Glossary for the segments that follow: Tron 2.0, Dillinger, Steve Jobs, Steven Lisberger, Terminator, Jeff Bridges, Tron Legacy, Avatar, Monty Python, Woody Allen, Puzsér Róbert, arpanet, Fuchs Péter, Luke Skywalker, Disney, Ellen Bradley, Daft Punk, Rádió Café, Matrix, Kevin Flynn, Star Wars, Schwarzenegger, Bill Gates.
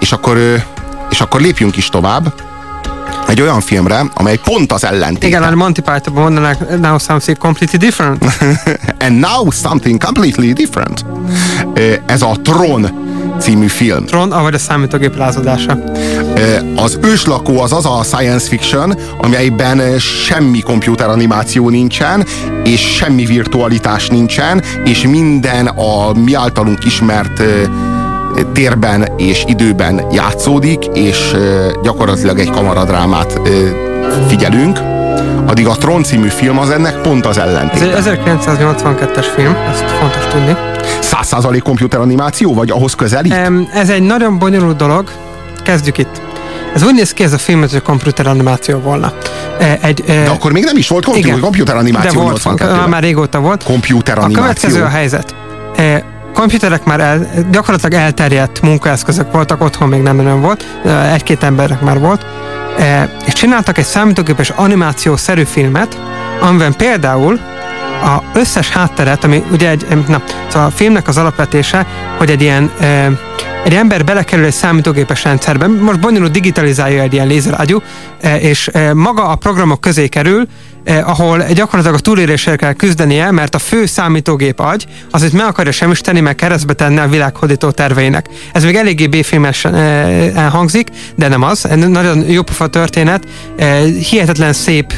És akkor lépjünk is tovább egy olyan filmre, amely pont az ellentét. Igen, a Monty Pythonban mondanák now something completely different. And now something completely different. Ez a Tron című film. Tron, avagy a számítógép lázadása. Az őslakó az a science fiction, amelyben semmi kompjúteranimáció nincsen, és semmi virtualitás nincsen, és minden a mi általunk ismert térben és időben játszódik, és gyakorlatilag egy kamaradrámát figyelünk. Addig a Tron című film az ennek pont az ellentéte. Ez egy 1982-es film, ezt fontos tudni. 100% kompjúteranimáció, vagy ahhoz közelít? Ez egy nagyon bonyolult dolog. Kezdjük itt. Ez úgy néz ki, ez a film, hogy kompjúteranimáció volna. De akkor még nem is volt kompjúteranimáció 82-ben. Már régóta volt. Kompjúteranimáció. A következő a helyzet. Kompjúterek már gyakorlatilag elterjedt munkaeszközök voltak, otthon még nem nagyon volt. Egy-két embernek már volt. És csináltak egy számítógépes animációszerű filmet, amiben például az összes hátteret, ami ugye szóval a filmnek az alapvetése, hogy egy ember belekerül egy számítógépes rendszerbe, most bonyolult digitalizálja egy ilyen lézeragyú, és maga a programok közé kerül, ahol gyakorlatilag a túlélésért kell küzdenie, mert a fő számítógép agy az, hogy meg akarja semmisíteni, meg keresztbe tenne a világhódító terveinek. Ez még eléggé B-filmesen hangzik, de nem az. Nagyon jó pofa történet, hihetetlen szép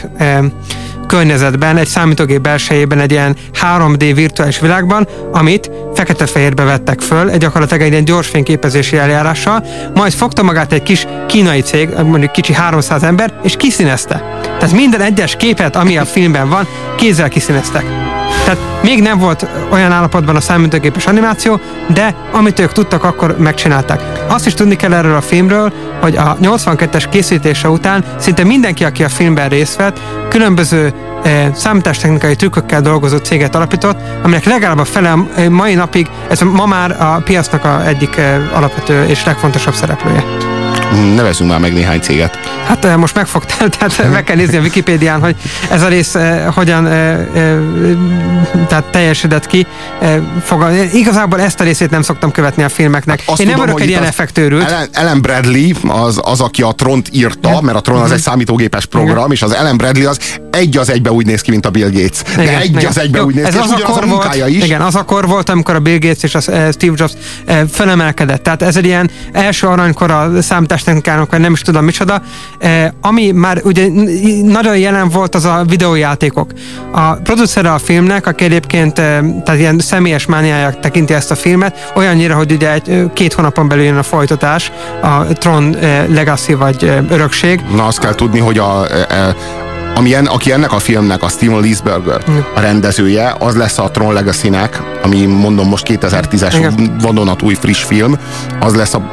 környezetben, egy számítógép belsejében, egy ilyen 3D virtuális világban, amit fekete-fehérbe vettek föl, gyakorlatilag egy ilyen gyors fényképezési eljárással, majd fogta magát egy kis kínai cég, mondjuk kicsi 300 ember, és kiszínezte. Tehát minden egyes képet, ami a filmben van, kézzel kiszíneztek. Tehát még nem volt olyan állapotban a számítógépes animáció, de amit ők tudtak, akkor megcsinálták. Azt is tudni kell erről a filmről, hogy a 82-es készítése után szinte mindenki, aki a filmben részt vett, különböző számítástechnikai trükkökkel dolgozó céget alapított, aminek legalább a fele mai napig, ez ma már a piacnak egyik alapvető és legfontosabb szereplője. Nevezzünk már meg néhány céget. Hát most megfogtál, tehát meg kell nézni a Wikipédián, hogy ez a rész hogyan tehát teljesedett ki. Igazából ezt a részét nem szoktam követni a filmeknek. Hát én nem örök egy ilyen effektőrült. Ellen Bradley az, aki a Tront írta, mert a Tron az egy számítógépes program, és az Ellen Bradley az egy az egybe úgy néz ki, mint a Bill Gates. De igen, az egybe jó, úgy néz ki, és ugyanaz a munkája is. Igen, az akkor volt, amikor a Bill Gates és a Steve Jobs fölemelkedett. Tehát ez egy ilyen első aranykor a számítástechnikának, vagy nem is tudom micsoda. Ami már ugye nagyon jelen volt, az a videójátékok. A producere a filmnek, aki egyébként tehát ilyen személyes mániájának tekinti ezt a filmet, olyannyira, hogy ugye 2 hónapon belül jön a folytatás, a Tron Legacy vagy örökség. Na azt kell tudni, hogy aki ennek a filmnek, a Steven Lisberger a rendezője, az lesz a Tron Legacy-nek, ami mondom most 2010-es vadonatúj friss film,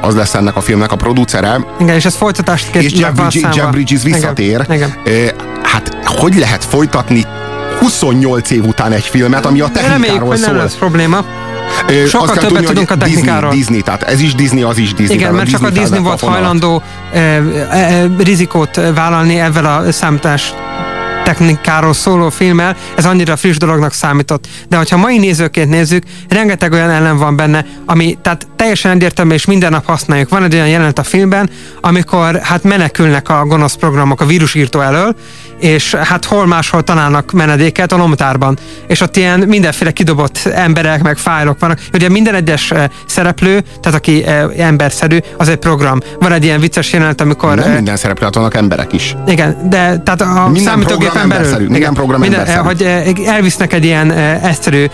az lesz ennek a filmnek a producere. Igen, és ez folytatást két. És Jeff Bridges visszatér. Igen. Hát hogy lehet folytatni 28 év után egy filmet, ami a technikáról szól? Nem lesz probléma. Sokkal többet tudunk a technikáról. Disney, tehát ez is Disney, az is Disney. Igen, mert csak a Disney volt hajlandó rizikót vállalni ezzel a számítás technikáról szóló filmmel, ez annyira friss dolognak számított. De hogyha mai nézőként nézzük, rengeteg olyan ellen van benne, ami tehát teljesen egyértelmű, és minden nap használjuk. Van egy olyan jelenet a filmben, amikor hát menekülnek a gonosz programok a vírusírtó elől, és hát hol máshol találnak menedéket, a lomtárban. És ott ilyen mindenféle kidobott emberek, meg fájlok vannak. Ugye minden egyes szereplő, tehát aki emberszerű, az egy program. Van egy ilyen vicces jelenet, amikor... Nem minden szereplő, hát vannak emberek is. Igen, de tehát a számítógép emberszerű. Minden program emberszerű. Hogy elvisznek egy ilyen egyszerű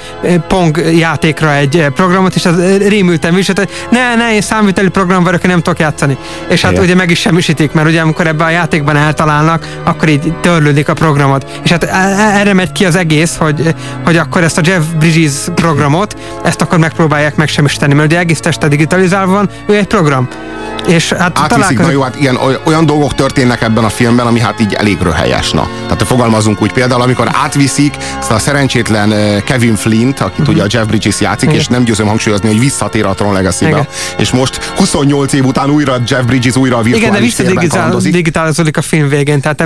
Pong játékra egy programot, és az rémülten viselt, hogy ne, én számviteli program vagyok, én nem tudok játszani. És hát ugye meg is semmisítik, mert ugye amikor ebben a játékban eltalálnak, akkor így törlődik a programot. És hát erre megy ki az egész, hogy akkor ezt a Jeff Bridges programot, ezt akkor megpróbálják megsemmisíteni, mert ugye egész teste digitalizálva van, ő egy program. És hát átviszik, na jó, hát ilyen, olyan dolgok történnek ebben a filmben, ami hát így elég röhelyes, na. Tehát fogalmazunk úgy, például, amikor átviszik ezt a szerencsétlen Kevin Flint, akit ugye a Jeff Bridges játszik, igen. És nem győzöm hangsúlyozni, hogy visszatér a Tron Legacy-be, és most 28 év után újra Jeff Bridges újra a virtuális térben kalandozik. Igen, de digitalizálódik a film végén, tehát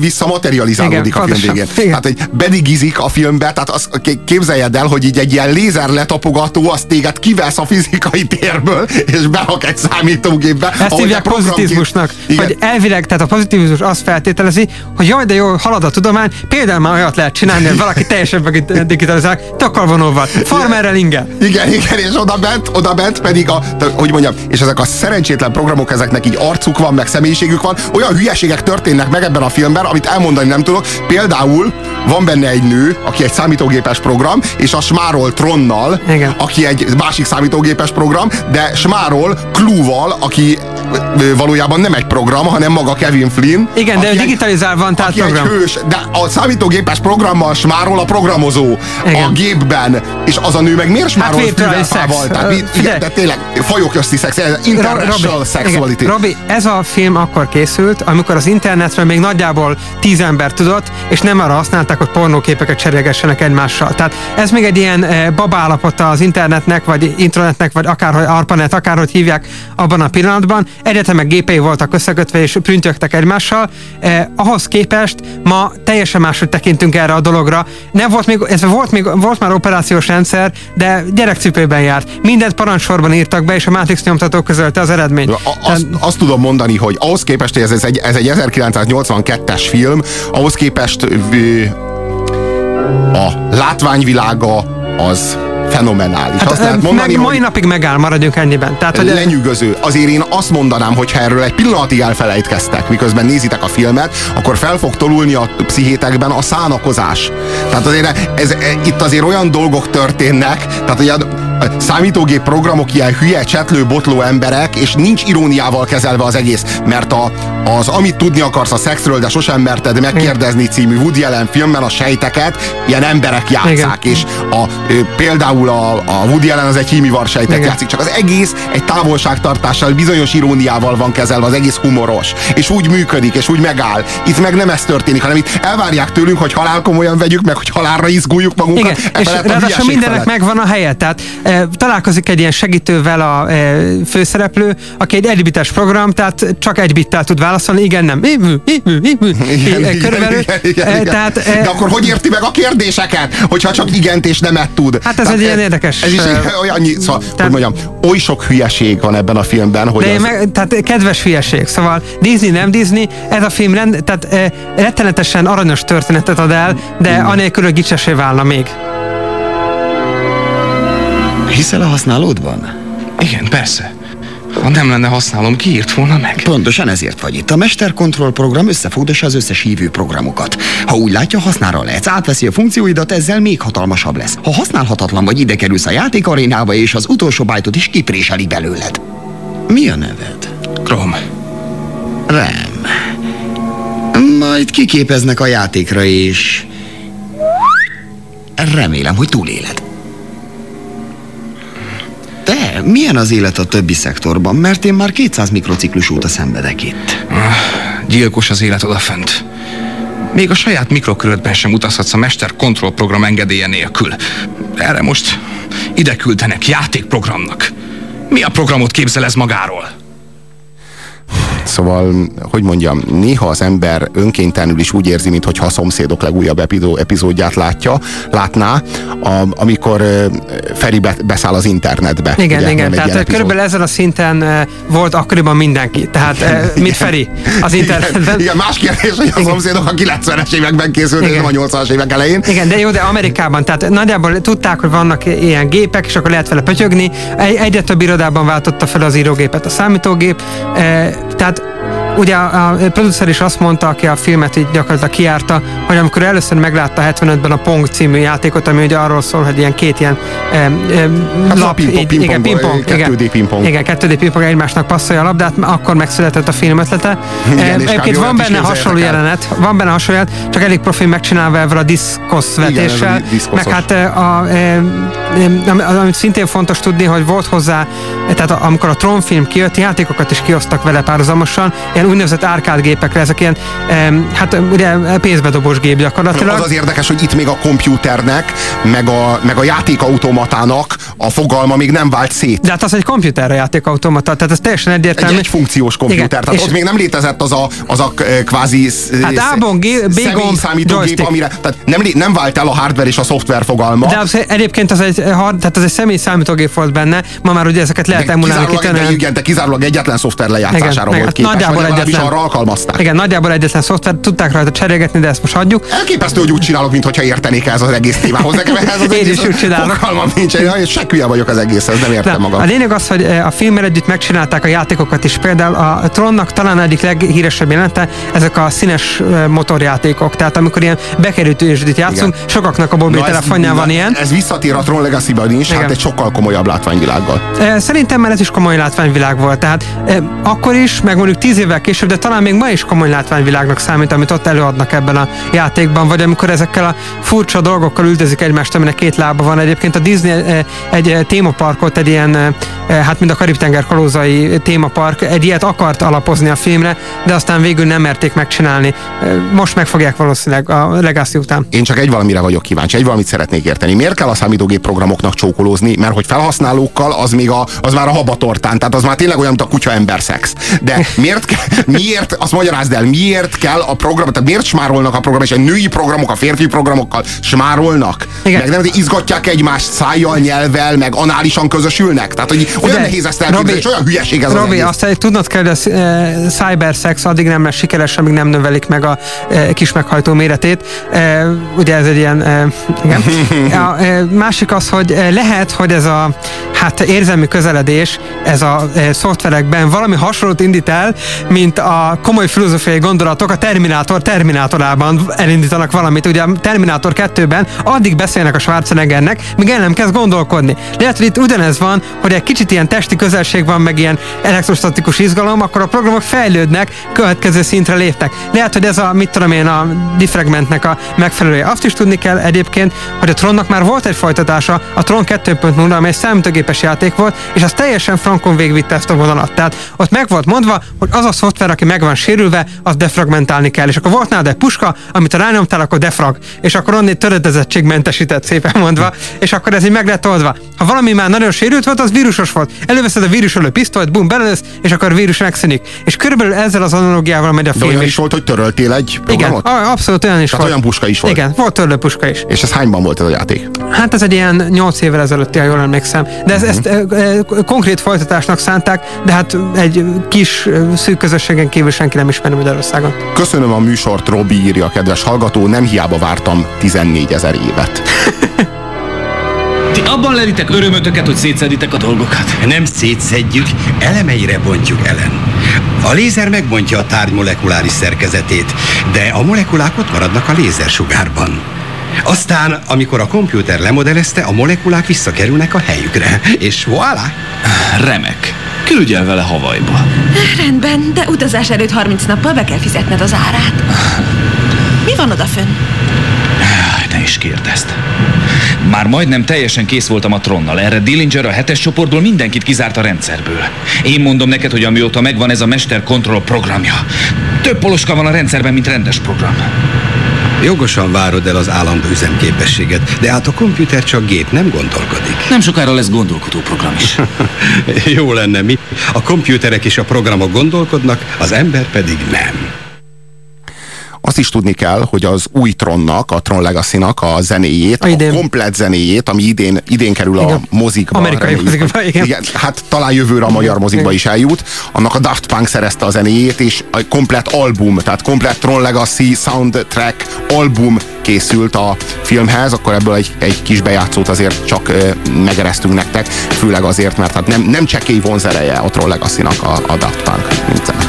visszamaterializálódik a film végén. Igen. Tehát, hogy bedigizik a filmbe, tehát azt képzeljed el, hogy így egy ilyen lézer letapogató, azt téged kivesz a fizikai térből, és berak egy számítógépbe. Ezt hívják pozitizmusnak. Hogy elvileg, tehát a pozitivizmus azt feltételezi, hogy jaj, de jó, halad a tudomány, például már olyat lehet csinálni, hogy valaki teljesen digitalizál, takarvonóval, farmerrel ingel. Igen, igen, és oda bent pedig a, hogy mondjam, és ezek a szerencsétlen programok, ezeknek így arcuk van, meg személyiségük van, olyan hülyeségek történnek meg ebben a filmben, amit elmondani nem tudok. Például van benne egy nő, aki egy számítógépes program, és a smárol Tronnal, igen. Aki egy másik számítógépes program, de smárol Clue-val, aki valójában nem egy program, hanem maga Kevin Flynn. Igen, de digitalizál van, tehát program. Egy hős, de a számítógépes programmal smárol a programozó, igen. A gépben, és az a nő meg miért smárol tűnfával? De tényleg, fajok összi szex, international sexuality. Igen. Robi, ez a film akkor készült, amikor az internetről még nagyjából 10 ember tudott, és nem arra használták, hogy pornóképeket cserélgessenek egymással. Tehát ez még egy ilyen babállapota az internetnek, vagy intranetnek, vagy akárhogy arpanet, akárhogy hívják abban a pillanatban. Egyetemek gépei voltak összekötve, és prüntögtek egymással. Ahhoz képest ma teljesen máshogy tekintünk erre a dologra. Nem volt még, ez volt már operációs rendszer, de gyerekcipőben járt. Mindent parancsorban írtak be, és a Matrix nyomtató közölte az eredményt. Azt tudom mondani, hogy ahhoz képest, hogy ez egy 1982-es film, ahhoz képest a látványvilága az fenomenális. Hát, azt lehet mondani, meg mai napig megáll, maradjunk ennyiben. Tehát, hogy lenyűgöző. Azért én azt mondanám, hogyha erről egy pillanatig elfelejtkeztek, miközben nézitek a filmet, akkor fel fog tolulni a pszichétekben a szánakozás. Tehát azért itt azért olyan dolgok történnek, tehát ugye a számítógép programok ilyen hülye, csetlő-botló emberek, és nincs iróniával kezelve az egész, mert az Amit tudni akarsz a szexről, de sosem merted megkérdezni című Woody Allen filmben a sejteket ilyen emberek játsszák, és például a Woody Allen az egy hímivar sejtet játszik, csak az egész egy távolságtartással, bizonyos iróniával van kezelve, az egész humoros, és úgy működik, és úgy megáll. Itt meg nem ez történik, hanem itt elvárják tőlünk, hogy halálkomolyan vegyük meg, hogy halálra izguljuk magunkat. És ráadásul mindenek megvan a helye, tehát találkozik egy ilyen segítővel a főszereplő, aki egy egybites program, tehát csak egy bittel tud válaszolni, igen, nem. Körülbelül. De akkor hogy érti meg a kérdéseket, hogyha csak igent és nemet tud? Hát ez egy ilyen érdekes. Ez is olyannyi, szóval, hogy mondjam, oly sok hülyeség van ebben a filmben, hogy tehát kedves hülyeség, szóval Disney, nem Disney, ez a film rettenetesen aranyos történetet ad el, de anélkül, hogy gicsesé válna még. Hiszel a használódban? Igen, persze. Ha nem lenne használom, ki írt volna meg? Pontosan ezért vagy itt. A mesterkontroll program összefogdossa az összes hívő programokat. Ha úgy látja, hasznára lehetsz, átveszi a funkcióidat, ezzel még hatalmasabb lesz. Ha használhatatlan vagy, ide kerülsz a játékarénába, és az utolsó bájtot is kipréseli belőled. Mi a neved? Krom. Rem. Majd kiképeznek a játékra, és remélem, hogy túléled. Te, milyen az élet a többi szektorban? Mert én már 200 mikrociklus óta szenvedek itt. Gyilkos az élet odafönt. Még a saját mikrokörödben sem utazhatsz a mesterkontrollprogram engedélye nélkül. Erre most ide küldenek játékprogramnak. Mi a programot képzel ez magáról? Szóval, hogy mondjam, néha az ember önkéntelenül is úgy érzi, mintha a Szomszédok legújabb epizódját látná, amikor Feri beszáll az internetbe. Igen, ugye, igen. Tehát körülbelül ezen a szinten volt akkoriban mindenki. Tehát, mint Feri az internetben. Igen, más kérdés, hogy a Szomszédok a 90-es években készült, és nem a 80-as évek elején. Igen, de jó, de Amerikában. Tehát nagyjából tudták, hogy vannak ilyen gépek, és akkor lehet vele pötyögni. Egyre több irodában váltotta fel az írógépet a számítógép. Tehát ugye a producer is azt mondta, aki a filmet így gyakorlatilag kijárta, hogy amikor először meglátta 75-ben a Pong című játékot, ami ugye arról szól, hogy ilyen két ilyen lap, igen, pingpong, igen, 2D pingpong, egymásnak passzolja a labdát, akkor megszületett a film ötlete. Egyébként van benne hasonló jelenet, csak elég profi megcsinálva ezzel a diszkoszvetéssel, meg hát amit szintén fontos tudni, hogy volt hozzá, tehát amikor a Tron film kijött, játékokat is kiosztak vele párhuzamosan, ilyen úgynevezett arcade gépekre, ezek ilyen, hát ugye pénzbedobós gép gyakorlatilag. Az az érdekes, hogy itt még a kompjúternek, meg a játékautomatának a fogalma még nem vált szét. De hát az egy kompjúterre játékautomata, tehát ez teljesen egyértelmű. Egy funkciós kompjúter, tehát ott még nem létezett az a kvázi személyszámítógép, amire, tehát nem vált el a hardware és a szoftver fogalma. De az, egyébként az egy személyszámítógép volt benne, ma már ugye ezeket lehet emulálni. Igen, de kizárólag egyetlen szoftver lejátszására volt képes, vagy legalábbis arra alkalmazták. Igen, nagyjából egyetlen szoftver, tudták rajta cserélgetni, de ezt most hagyjuk. Elképesztő, hogy úgy csinálok, mintha értenék ez az egész témához. Nekem ez az egész fogalmam nincs, és se hülye vagyok az egészhez, nem értem magam. A lényeg az, hogy a filmmel együtt megcsinálták a játékokat is. Például a Tronnak talán egyik leghíresebb jelenete ezek a színes motorjátékok. Tehát amikor ilyen bekerítősdit játszunk, sokaknak a mobiltelefonján van ilyen. Ez visszatér a Tron Legacy-ben is, hát egy sokkal komolyabb látványvilággal. Szerintem már ez is komoly látványvilág volt. Tehát akkor is, meg mondjuk 10 évvel később, de talán még ma is komoly látványvilágnak számít, amit ott előadnak ebben a játékban, vagy amikor ezekkel a furcsa dolgokkal üldözik egymást, aminek két lába van. Egyébként a Disney egy témaparkot, egy ilyen, hát mind a Karib-tenger kalózai témapark, egy ilyet akart alapozni a filmre, de aztán végül nem merték megcsinálni. Most meg fogják valószínűleg a Legacy után. Én csak egy valamire vagyok kíváncsi, egy valamit szeretnék érteni. Miért kell a számítógép programoknak csókolózni? Mert hogy felhasználókkal az még az már a habatortán, tehát az már tényleg olyan, mint a kutya ember szex. De miért, azt magyarázd el, miért kell a program, tehát miért smárolnak a program, és a női programok a férfi programokkal smárolnak? Igen. Meg nem, de izgatják egymást szájjal, nyelvvel, meg análisan közösülnek. Tehát, hogy olyan nehéz ezt elképzelni, és olyan hülyeség ez Robi, az egész. Azt tudnod kell, hogy a cyberszex addig nem lesz sikeres, amíg nem növelik meg a kis meghajtó méretét. Ugye ez egy ilyen... Igen. A másik az, hogy lehet, hogy ez a érzelmi közeledés, ez a szoftverekben valami hasonlót indít el, mint a komoly filozófiai gondolatok a Terminátor Terminátorában elindítanak valamit. Ugye a Terminátor 2-ben addig beszélnek a Schwarzeneggernek, míg el nem kezd gondolkodni. Lehet, hogy itt ugyanez van, hogy egy kicsit ilyen testi közelség van, meg ilyen elektrostatikus izgalom, akkor a programok fejlődnek, következő szintre léptek. Lehet, hogy ez a, mit tudom én, a diffragmentnek a megfelelője. Azt is tudni kell egyébként, hogy a Tronnak már volt egy folytatása, a Tron 2.0, amely számítógépes játék volt, és az teljesen frankon végigvitte ezt a vonalat. Tehát ott meg volt mondva, hogy az a szoftver, aki meg van sérülve, az defragmentálni kell. És akkor volt nálad egy puska, amit rányomtál, akkor defrag. És akkor onnét töredezettségmentesített, szépen mondva, és akkor ez így meg lett oldva. Ha valami már nagyon sérült volt, az vírusos volt. Előveszed a vírusölő pisztolyt, bum, belelősz, és akkor a vírus megszűnik. És körülbelül ezzel az analógiával megy a film. De olyan is volt, hogy töröltél egy programot? Igen, abszolút olyan is volt. Olyan puska is volt. Igen, volt törlőpuska is. És ez hányban volt ez a játék? Hát ez egy ilyen 8 évvel ezelőtt, jól emlékszem. De ezt konkrét folytatásnak szánták, de hát egy kis szűk közösségen kívül senki nem ismeri Magyarországon. Köszönöm a műsort, Robi, írja a kedves hallgató, nem hiába vártam 14 000 évet. Ti abban leritek örömötöket, hogy szétszeditek a dolgokat. Nem szétszedjük, elemeire bontjuk, Ellen. A lézer megbontja a tárgy molekuláris szerkezetét, de a molekulák ott maradnak a lézersugárban. Aztán, amikor a kompjúter lemodelezte, a molekulák visszakerülnek a helyükre. És voilà! Remek. Külügyel vele Havajba. Rendben, de utazás előtt 30 nappal be kell fizetned az árát. Mi van odafönn? Ne is kérdezd. Már majdnem teljesen kész voltam a Tronnal. Erre Dillinger a 7-es csoportból mindenkit kizárt a rendszerből. Én mondom neked, hogy amióta megvan ez a Mester Control programja, több poloska van a rendszerben, mint rendes program. Jogosan várod el az állandó üzemképességet, de hát a kompjúter csak gép, nem gondolkodik. Nem sokára lesz gondolkodó program is. Jó lenne, mi? A kompjúterek és a programok gondolkodnak, az ember pedig nem. Azt is tudni kell, hogy az új Tronnak, a Tron Legacy-nak a zenéjét, a komplett zenéjét, ami idén kerül a mozikba. Amerikai mozikba, igen. Hát talán jövőre a magyar mozikba is eljut. Annak a Daft Punk szerezte a zenéjét, és a komplett album, tehát komplett Tron Legacy soundtrack album készült a filmhez, akkor ebből egy kis bejátszót azért csak megeresztünk nektek, főleg azért, mert hát nem csekély vonzereje a Tron Legacy-nak a Daft Punk, mint zene.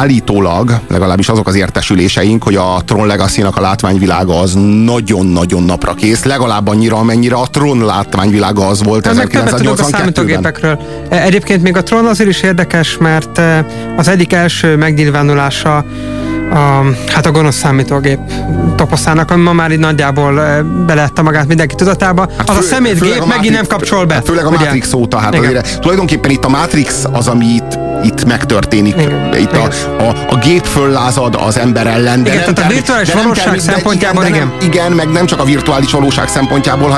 állítólag, legalábbis azok az értesüléseink, hogy a Tron Legacy-nak a látványvilága az nagyon-nagyon napra kész, legalább annyira, amennyire a Tron látványvilága az volt 1982-ben. Egyébként még a Tron azért is érdekes, mert az egyik első megnyilvánulása a gonosz számítógép toposzának, ami ma már így nagyjából beleadta magát mindenki tudatába. Hát a szemétgép megint nem kapcsol be. Főleg a Matrix óta. Hát azért, tulajdonképpen itt a Matrix az, ami itt megtörténik. Igen. Itt a gép föllázad az ember ellen. De igen, nem tehát a virtuális valóság szempontjából igen, meg nem csak a virtuális valóság szempontjából,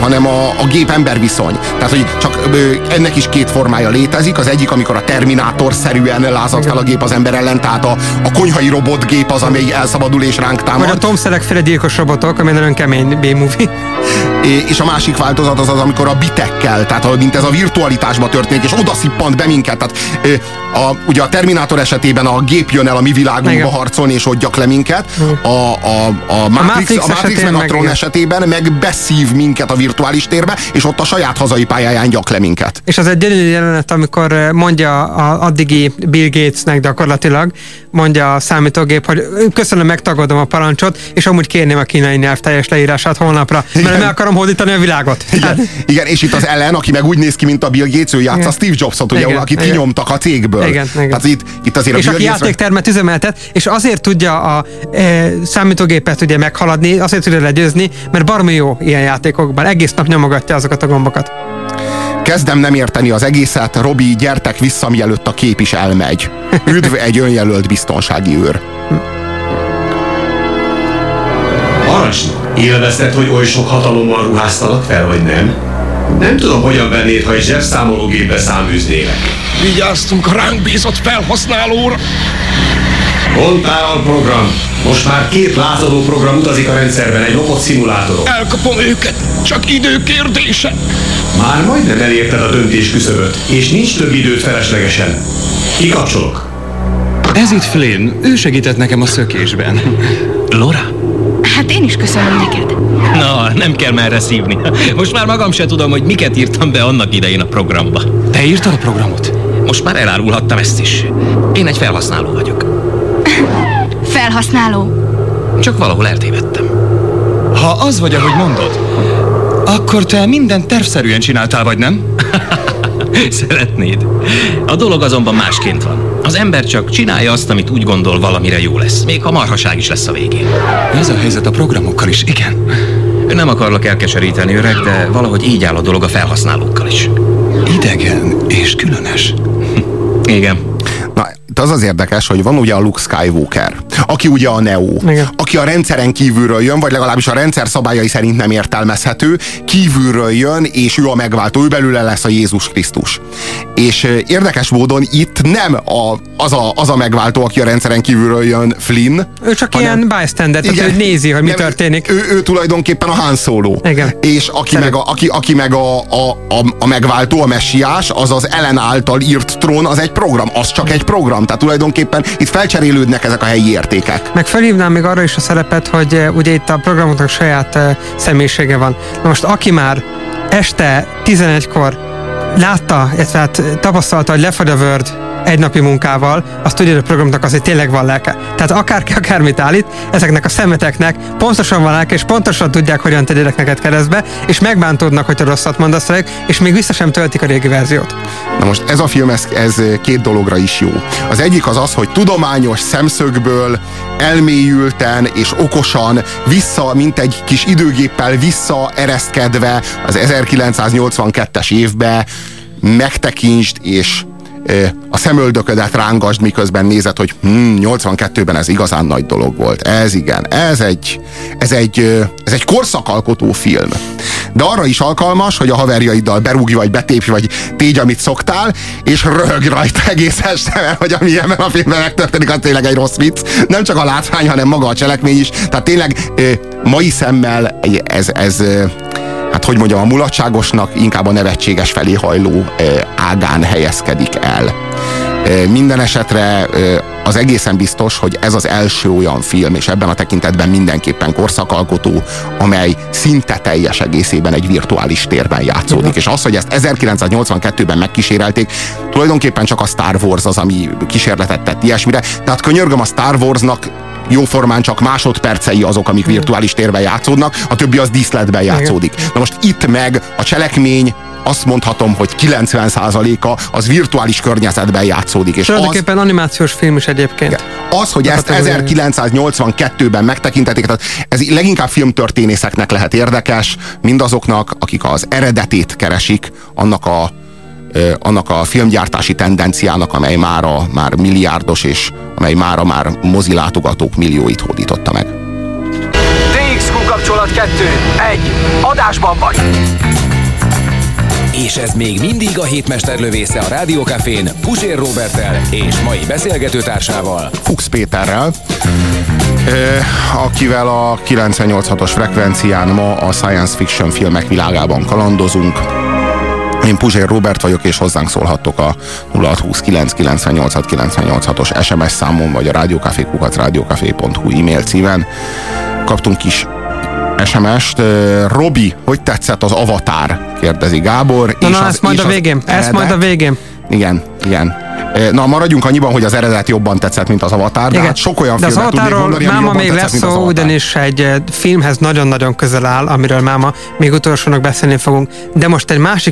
hanem a gép ember viszony. Tehát, hogy csak ennek is két formája létezik. Az egyik, amikor a Terminátor-szerűen lázad fel a gép az ember ellen, tehát a konyhai robotgép az, amely elszabadul és ránk támad. Vagy a Tom Selleck-féle gyilkos robotok, ami nagyon kemény B-movie. És a másik változat az, amikor a bitekkel, tehát mint ez a virtualitásba történik, és oda szippant be minket. Tehát, ugye a Terminátor esetében a gép jön el a mi világunkba harcolni, és odjak le minket. A Matrix meg a Tron esetében meg beszív minket a virtuális térbe, és ott a saját hazai pályáján gyak le minket. És az egy gyönyörű jelenet, amikor mondja a addigi Bill Gatesnek gyakorlatilag, mondja a számítógép, hogy köszönöm, megtagadom a parancsot, és amúgy kérném a kínai nyelv teljes leírását holnapra, mert meg akarom hódítani a világot. Igen, és itt az Ellen, aki meg úgy néz ki, mint a Bill Gates, ő játsza Steve Jobsot, ugye, akit kinyomtak a cégből. Igen. Tehát itt azért és a aki játéktermet üzemeltet, és azért tudja a számítógépet ugye meghaladni, azért tudja legyőzni, mert baromi jó ilyen játékokban. Egész nap nyomogatja azokat a gombokat. Kezdem nem érteni az egészet, Robi, gyertek vissza, mielőtt a kép is elmegy. Üdv egy önjelölt biztonsági őr. Parancsnok, élvezted, hogy oly sok hatalommal ruháztalak fel, vagy nem? Nem tudom, hogyan vennéd, ha egy zsebszámológépbe száműznélek. Vigyáztunk ránk bízott felhasználóra! Mondtál a program. Most már két lázadó program utazik a rendszerben, egy lopott szimulátoron. Elkapom őket, csak idő kérdése. Már majdnem elérted a döntés küszöböt, és nincs több időt feleslegesen. Kikapcsolok. Ez itt Flynn, ő segített nekem a szökésben. Laura? Hát én is köszönöm neked. Na, nem kell merre szívni. Most már magam se tudom, hogy miket írtam be annak idején a programba. Te írtad a programot? Most már elárulhattam ezt is. Én egy felhasználó vagyok. Felhasználó? Csak valahol eltévedtem. Ha az vagy, ahogy mondod, akkor te mindent tervszerűen csináltál, vagy nem? Szeretnéd. A dolog azonban másként van. Az ember csak csinálja azt, amit úgy gondol, valamire jó lesz. Még ha marhaság is lesz a végén. Ez a helyzet a programokkal is, igen. Nem akarlak elkeseríteni, öreg, de valahogy így áll a dolog a felhasználókkal is. Idegen és különös. Igen. Na, itt az az érdekes, hogy van ugye a Luke Skywalker, aki ugye a Neo, aki a rendszeren kívülről jön, vagy legalábbis a rendszer szabályai szerint nem értelmezhető, kívülről jön, és ő a megváltó, ő belőle lesz a Jézus Krisztus. És érdekes módon itt nem az a megváltó, aki a rendszeren kívülről jön, Flynn. Ő csak ilyen bystander, tehát ő nézi, hogy mi történik. Ő tulajdonképpen a Han Solo. Igen. És aki meg a megváltó, a messiás, az az Ellen által írt Tron, az egy program, az csak egy program. Tehát tulajdonképpen itt felcserélődnek ezek a helyi értékek. Meg felhívnám még arra is a szerepet, hogy ugye itt a programoknak saját személyisége van. Na most aki már este 11-kor látta, tehát tapasztalta, hogy lefagy a Word egy napi munkával, azt tudja, hogy a programnak azért tényleg van lelke. Tehát akárki akármit állít, ezeknek a szemeteknek pontosan van lelke, és pontosan tudják, hogyan tegyenek neked keresztbe, és megbántódnak, hogyha rosszat mondasz rájuk, és még vissza sem töltik a régi verziót. Na most ez a film, ez két dologra is jó. Az egyik az az, hogy tudományos szemszögből elmélyülten és okosan vissza, mint egy kis időgéppel visszaereszkedve az 1982-es évbe megtekintsd, és a szemöldöködet rángasd, miközben nézed, hogy 82-ben ez igazán nagy dolog volt. Ez igen, ez egy korszakalkotó film. De arra is alkalmas, hogy a haverjaiddal berúgj, vagy betépj, vagy tégy, amit szoktál, és röhögj rajta egész este, mert hogy ami ebben a filmben megtörténik, az tényleg egy rossz vicc. Nem csak a látvány, hanem maga a cselekmény is. Tehát tényleg mai szemmel hát hogy mondjam, a mulatságosnak inkább a nevetséges felé hajló ágán helyezkedik el. Minden esetre az egészen biztos, hogy ez az első olyan film, és ebben a tekintetben mindenképpen korszakalkotó, amely szinte teljes egészében egy virtuális térben játszódik. És az, hogy ezt 1982-ben megkísérelték, tulajdonképpen csak a Star Wars az, ami kísérletet tett ilyesmire. Tehát könyörgöm, a Star Warsnak jóformán csak másodpercei azok, amik virtuális térben játszódnak, a többi az díszletben játszódik. Na most itt meg a cselekmény, azt mondhatom, hogy 90%-a az virtuális környezetben játszódik. És tulajdonképpen az animációs film is egyébként. Az, hogy ezt 1982-ben megtekintették, tehát ez leginkább filmtörténészeknek lehet érdekes, mindazoknak, akik az eredetét keresik, annak a filmgyártási tendenciának, amely mára már milliárdos, és amely mára már mozilátogatók millióit hódította meg. DXQ kapcsolat 2-1, adásban vagy! És ez még mindig a hétmester lövésze a Rádió Cafén Puzsér Róberttel és mai beszélgetőtársával, Fuchs Péterrel, akivel a 98.6-os frekvencián ma a science fiction filmek világában kalandozunk. Én Puzsér Róbert vagyok, és hozzánk szólhattok a 0629986986-os SMS számon, vagy a rádiócafé@radiocafe.hu e-mail címen. Kaptunk is SMS-t. Robi, hogy tetszett az Avatar? Kérdezi Gábor. Na, ezt majd a végén. Igen. Na, maradjunk annyiban, hogy az eredet jobban tetszett, mint az Avatar. De hát sok olyan filmet tudnék mondani, ami jobban tetszett, mint az Avatar. Ugyanis egy filmhez nagyon-nagyon közel áll, amiről máma még utolsónak beszélni fogunk. De most egy másik